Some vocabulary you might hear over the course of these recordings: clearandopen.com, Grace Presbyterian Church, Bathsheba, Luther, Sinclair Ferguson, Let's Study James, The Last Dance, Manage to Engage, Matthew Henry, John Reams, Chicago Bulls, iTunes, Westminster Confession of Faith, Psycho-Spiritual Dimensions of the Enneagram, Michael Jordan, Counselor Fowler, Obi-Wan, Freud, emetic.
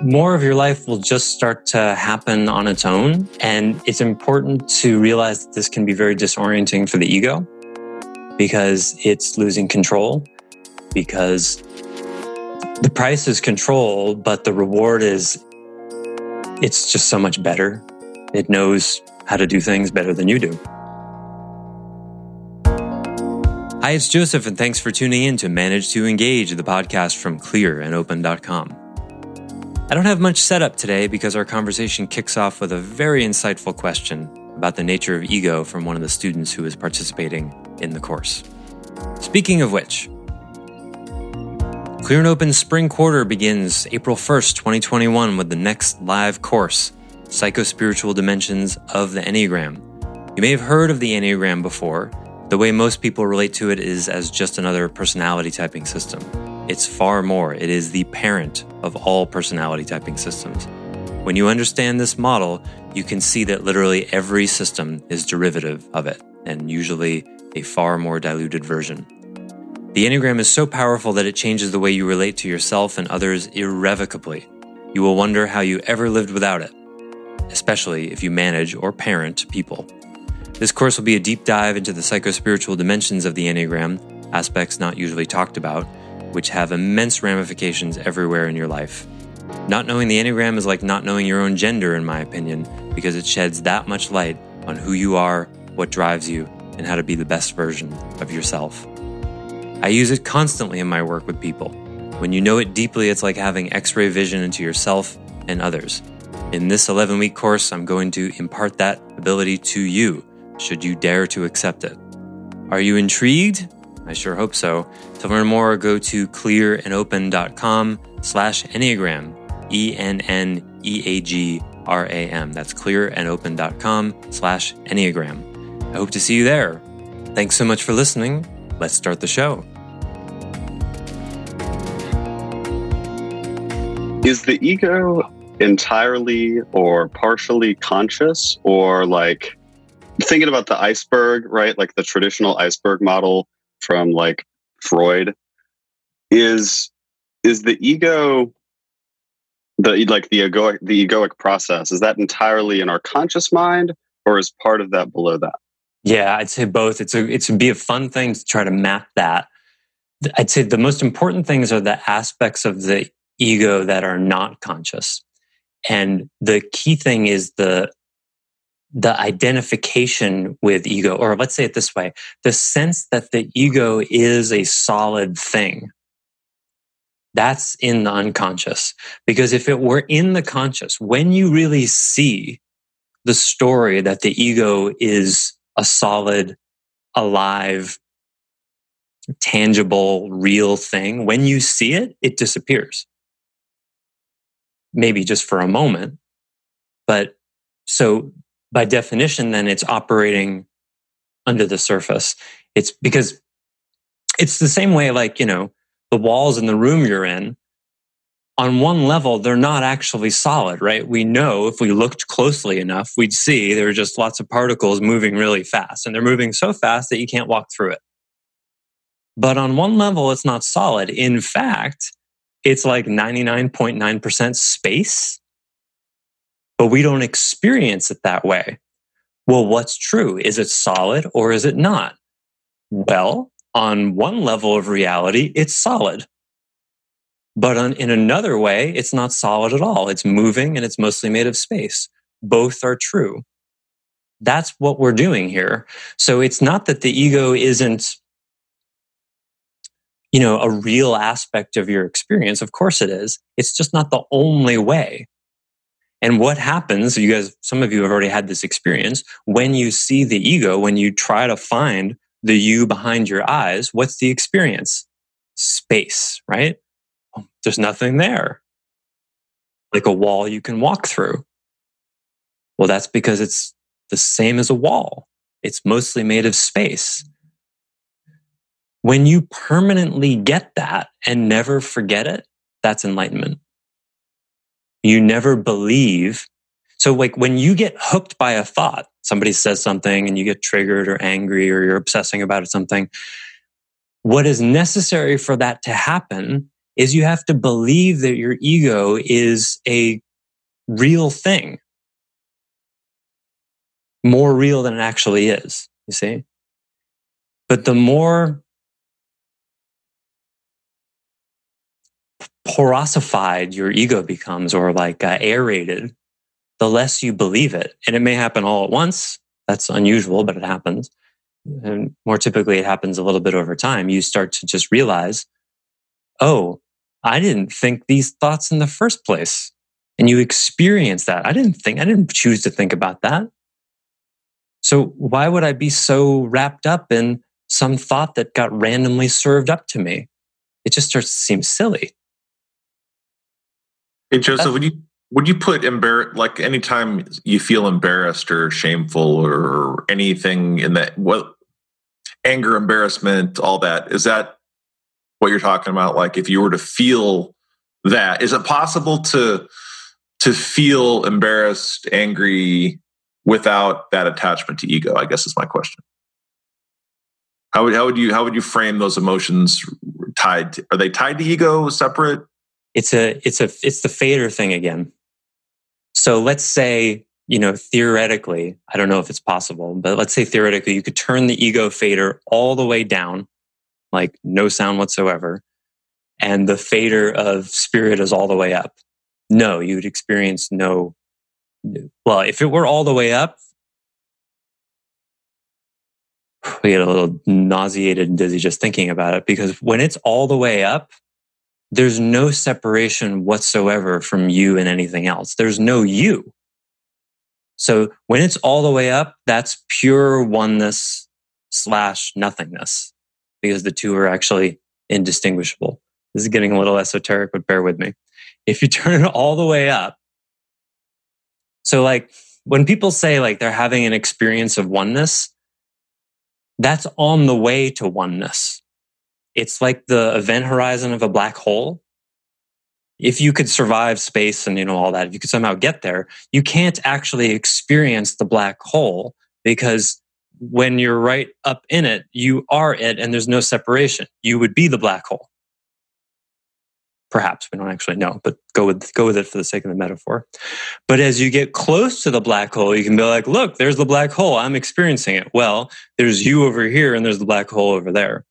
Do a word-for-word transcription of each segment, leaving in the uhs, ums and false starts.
More of your life will just start to happen on its own, and it's important to realize that this can be very disorienting for the ego because it's losing control, because the price is control, but the reward is it's just so much better. It knows how to do things better than you do. Hi, it's Joseph, and thanks for tuning in to Manage to Engage, the podcast from clear and open dot com. I don't have much setup today because our conversation kicks off with a very insightful question about the nature of ego from one of the students who is participating in the course. Speaking of which, Clear and Open's spring quarter begins April first, twenty twenty-one with the next live course, Psycho-Spiritual Dimensions of the Enneagram. You may have heard of the Enneagram before. The way most people relate to it is as just another personality typing system. It's far more. It is the parent of all personality typing systems. When you understand this model, you can see that literally every system is derivative of it, and usually a far more diluted version. The Enneagram is so powerful that it changes the way you relate to yourself and others irrevocably. You will wonder how you ever lived without it, especially if you manage or parent people. This course will be a deep dive into the psychospiritual dimensions of the Enneagram, aspects not usually talked about, which have immense ramifications everywhere in your life. Not knowing the Enneagram is like not knowing your own gender, in my opinion, because it sheds that much light on who you are, what drives you, and how to be the best version of yourself. I use it constantly in my work with people. When you know it deeply, it's like having X-ray vision into yourself and others. In this eleven-week course, I'm going to impart that ability to you, should you dare to accept it. Are you intrigued? I sure hope so. To learn more, go to clear and open dot com slash Enneagram, E N N E A G R A M. That's clear and open dot com slash Enneagram. I hope to see you there. Thanks so much for listening. Let's start the show. Is the ego entirely or partially conscious, or like thinking about the iceberg, right? Like the traditional iceberg model from like Freud, is is the ego, the like the egoic, the egoic process, is that entirely in our conscious mind, or is part of that below that? Yeah, I'd say both. It's a it's be a fun thing to try to map that. I'd say the most important things are the aspects of the ego that are not conscious, and the key thing is the the identification with ego, or let's say it this way: the sense that the ego is a solid thing. That's in the unconscious, because if it were in the conscious, when you really see the story that the ego is a solid, alive, tangible, real thing, when you see it, it disappears. Maybe just for a moment. But so by definition, then it's operating under the surface. It's because it's the same way, like, you know, the walls in the room you're in, on one level, they're not actually solid, right? We know if we looked closely enough, we'd see there are just lots of particles moving really fast, and they're moving so fast that you can't walk through it. But on one level, it's not solid. In fact, it's like ninety-nine point nine percent space, but we don't experience it that way. Well, what's true? Is it solid or is it not? Well, on one level of reality, it's solid. But on, in another way, it's not solid at all. It's moving and it's mostly made of space. Both are true. That's what we're doing here. So it's not that the ego isn't, you know, a real aspect of your experience. Of course it is. It's just not the only way. And what happens, you guys, some of you have already had this experience, when you see the ego, when you try to find the you behind your eyes, what's the experience? Space, right? There's nothing there. Like a wall you can walk through. Well, that's because it's the same as a wall. It's mostly made of space. When you permanently get that and never forget it, that's enlightenment. You never believe. So like when you get hooked by a thought, somebody says something and you get triggered or angry or you're obsessing about it, something, what is necessary for that to happen is you have to believe that your ego is a real thing. More real than it actually is, you see? But the more porosified your ego becomes, or like uh, aerated, the less you believe it. And it may happen all at once. That's unusual, but it happens. And more typically, it happens a little bit over time. You start to just realize, oh, I didn't think these thoughts in the first place. And you experience that. I didn't think, I didn't choose to think about that. So why would I be so wrapped up in some thought that got randomly served up to me? It just starts to seem silly. Hey, Joseph, That's- would you would you put embar- like anytime you feel embarrassed or shameful or anything in that, what anger, embarrassment, all that, is that what you're talking about? Like if you were to feel that, is it possible to to feel embarrassed, angry, without that attachment to ego, I guess is my question. How would how would you how would you frame those emotions tied to, are they tied to ego, separate? It's a it's a it's the fader thing again. So let's say, you know, theoretically, I don't know if it's possible, but let's say theoretically you could turn the ego fader all the way down, like no sound whatsoever, and the fader of spirit is all the way up. No, you would experience no. Well, if it were all the way up, we get a little nauseated and dizzy just thinking about it, because when it's all the way up, there's no separation whatsoever from you and anything else. There's no you. So when it's all the way up, that's pure oneness slash nothingness, because the two are actually indistinguishable. This is getting a little esoteric, but bear with me. If you turn it all the way up, so like when people say like they're having an experience of oneness, that's on the way to oneness. It's like the event horizon of a black hole. If you could survive space and, you know, all that, if you could somehow get there, you can't actually experience the black hole, because when you're right up in it, you are it and there's no separation. You would be the black hole. Perhaps, we don't actually know, but go with go with it for the sake of the metaphor. But as you get close to the black hole, you can be like, look, there's the black hole. I'm experiencing it. Well, there's you over here and there's the black hole over there.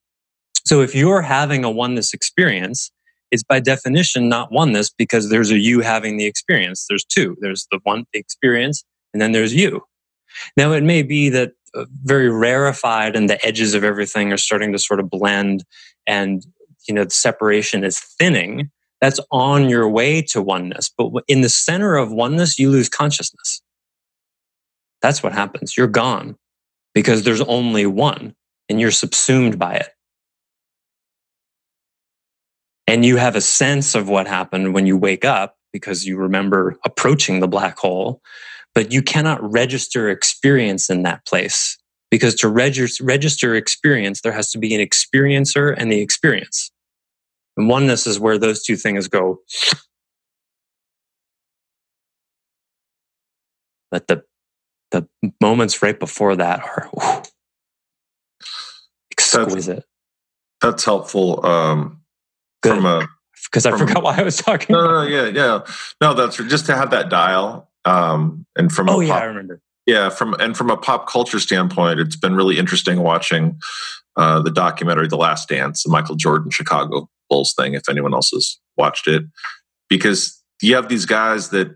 So if you're having a oneness experience, it's by definition not oneness, because there's a you having the experience. There's two. There's the one the experience, and then there's you. Now, it may be that very rarefied and the edges of everything are starting to sort of blend, and you know, the separation is thinning. That's on your way to oneness. But in the center of oneness, you lose consciousness. That's what happens. You're gone, because there's only one and you're subsumed by it. And you have a sense of what happened when you wake up, because you remember approaching the black hole, but you cannot register experience in that place, because to register, register experience, there has to be an experiencer and the experience. And oneness is where those two things go. But the the moments right before that are whew, exquisite. That's, that's helpful. Um, Good. From a because I forgot why I was talking. No, about. no, yeah, yeah. No, that's just to have that dial. Um, and from oh a yeah, pop, I remember. Yeah, from and from a pop culture standpoint, it's been really interesting watching uh, the documentary The Last Dance, the Michael Jordan Chicago Bulls thing, if anyone else has watched it. Because you have these guys that,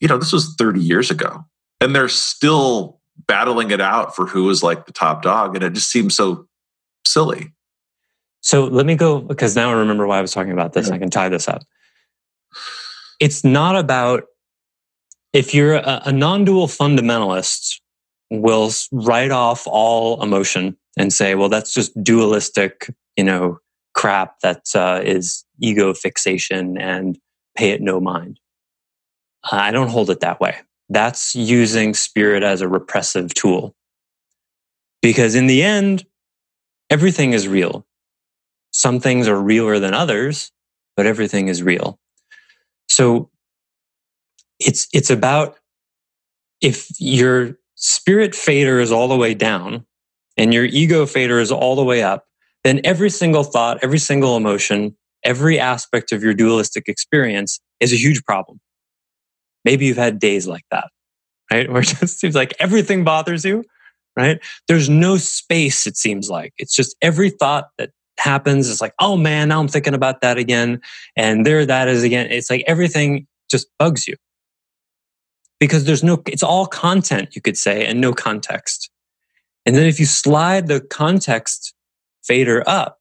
you know, this was thirty years ago, and they're still battling it out for who was like the top dog, and it just seems so silly. So let me go, because now I remember why I was talking about this, yeah. And I can tie this up. It's not about... If you're a, a non-dual fundamentalist, will write off all emotion and say, well, that's just dualistic, you know, crap that uh, is ego fixation and pay it no mind. I don't hold it that way. That's using spirit as a repressive tool. Because in the end, everything is real. Some things are realer than others, but everything is real. So it's it's about, if your spirit fader is all the way down and your ego fader is all the way up, then every single thought, every single emotion, every aspect of your dualistic experience is a huge problem. Maybe you've had days like that, right? Where it just seems like everything bothers you, right? There's no space, it seems like. It's just every thought that happens, it's like, oh man, now I'm thinking about that again. And there that is again. It's like everything just bugs you. Because there's no, it's all content, you could say, and no context. And then if you slide the context fader up,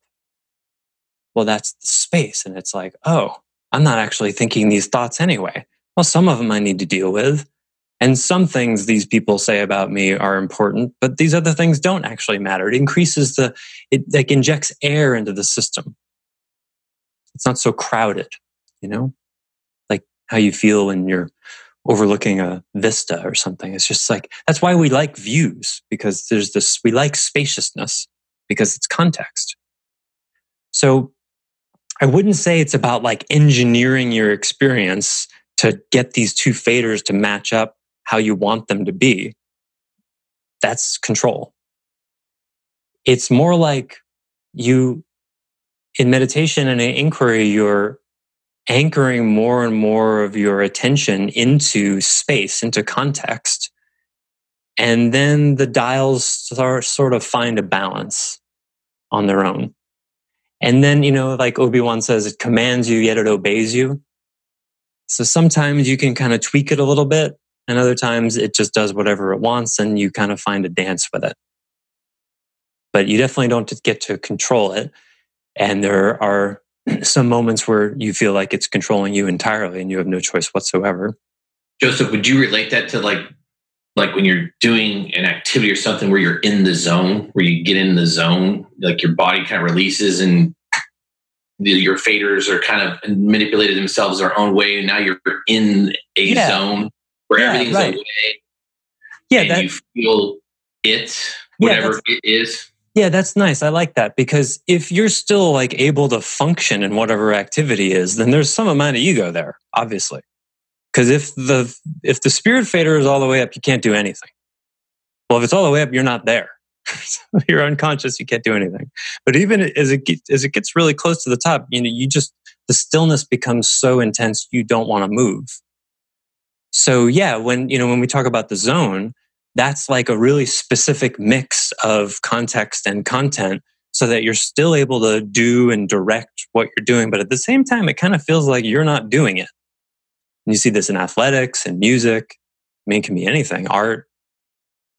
well, that's the space. And it's like, oh, I'm not actually thinking these thoughts anyway. Well, some of them I need to deal with. And some things these people say about me are important, but these other things don't actually matter. It increases the, it like injects air into the system. It's not so crowded, you know? Like how you feel when you're overlooking a vista or something. It's just like, that's why we like views, because there's this, we like spaciousness because it's context. So I wouldn't say it's about like engineering your experience to get these two faders to match up how you want them to be. That's control. It's more like you, in meditation and in inquiry, you're anchoring more and more of your attention into space, into context. And then the dials start, sort of find a balance on their own. And then, you know, like Obi-Wan says, it commands you, yet it obeys you. So sometimes you can kind of tweak it a little bit, and other times it just does whatever it wants and you kind of find a dance with it. But you definitely don't get to control it. And there are some moments where you feel like it's controlling you entirely and you have no choice whatsoever. Joseph, would you relate that to like like when you're doing an activity or something where you're in the zone, where you get in the zone, like your body kind of releases and your faders are kind of manipulated themselves their own way, and now you're in a yeah. zone where yeah, everything's right. away. Yeah, and that's, you feel it, whatever yeah, it is. Yeah, that's nice. I like that, because if you're still like able to function in whatever activity is, then there's some amount of ego there, obviously. Because if the if the spirit fader is all the way up, you can't do anything. Well, if it's all the way up, you're not there. You're unconscious, you can't do anything. But even as it gets, as it gets really close to the top, you know, you just, the stillness becomes so intense, you don't want to move. So yeah, when, you know, when we talk about the zone, that's like a really specific mix of context and content so that you're still able to do and direct what you're doing. But at the same time, it kind of feels like you're not doing it. And you see this in athletics and music. I mean, it can be anything, art.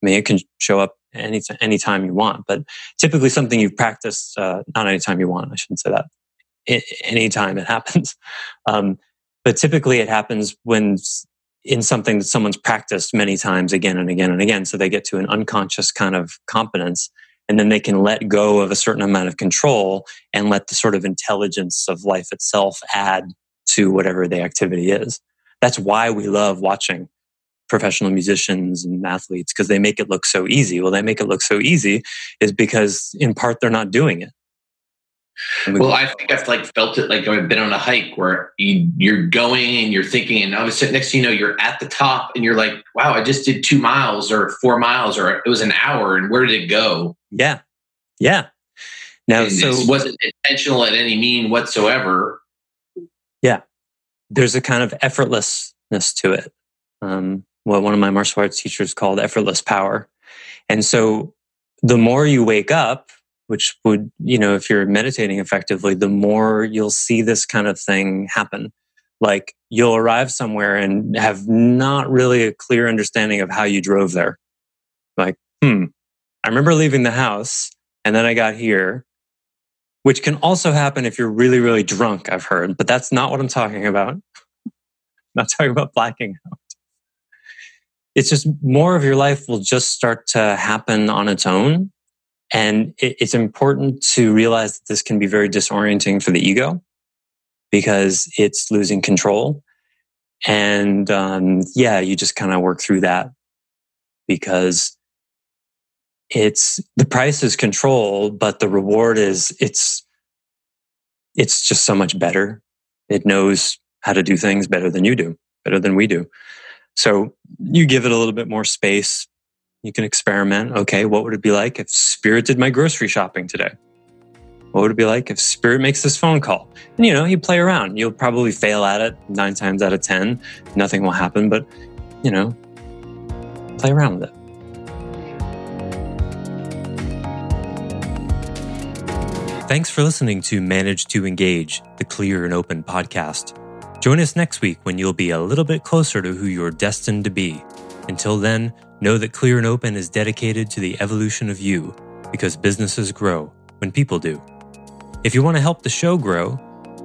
I mean, it can show up Any anytime you want, but typically something you've practiced, uh, not anytime you want, I shouldn't say that. It, anytime it happens. Um, but typically it happens when in something that someone's practiced many times again and again and again. So they get to an unconscious kind of competence, and then they can let go of a certain amount of control and let the sort of intelligence of life itself add to whatever the activity is. That's why we love watching professional musicians and athletes, because they make it look so easy. Well, they make it look so easy is because in part they're not doing it. We well, go. I think I've like felt it like I've been on a hike where you, you're going and you're thinking, and all of a sudden, next thing you know, you're at the top and you're like, wow, I just did two miles or four miles or it was an hour and where did it go? Yeah. Yeah. Now, and so it wasn't intentional at any mean whatsoever. Yeah. There's a kind of effortlessness to it. Um, What one of my martial arts teachers called effortless power. And so the more you wake up, which would, you know, if you're meditating effectively, the more you'll see this kind of thing happen. Like you'll arrive somewhere and have not really a clear understanding of how you drove there. Like, hmm, I remember leaving the house and then I got here, which can also happen if you're really, really drunk, I've heard, but that's not what I'm talking about. I'm not talking about blacking out. It's just more of your life will just start to happen on its own. And it's important to realize that this can be very disorienting for the ego because it's losing control. And um, yeah, you just kind of work through that because it's the price is control, but the reward is it's it's just so much better. It knows how to do things better than you do, better than we do. So you give it a little bit more space. You can experiment. Okay, what would it be like if Spirit did my grocery shopping today? What would it be like if Spirit makes this phone call? And, you know, you play around. You'll probably fail at it nine times out of ten. Nothing will happen, but, you know, play around with it. Thanks for listening to Manage to Engage, the Clear and Open podcast. Join us next week when you'll be a little bit closer to who you're destined to be. Until then, know that Clear and Open is dedicated to the evolution of you, because businesses grow when people do. If you want to help the show grow,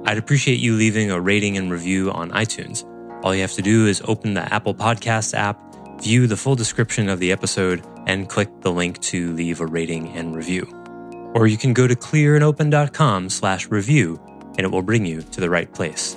I'd appreciate you leaving a rating and review on iTunes. All you have to do is open the Apple Podcasts app, view the full description of the episode, and click the link to leave a rating and review. Or you can go to clearandopen.com slash review, and it will bring you to the right place.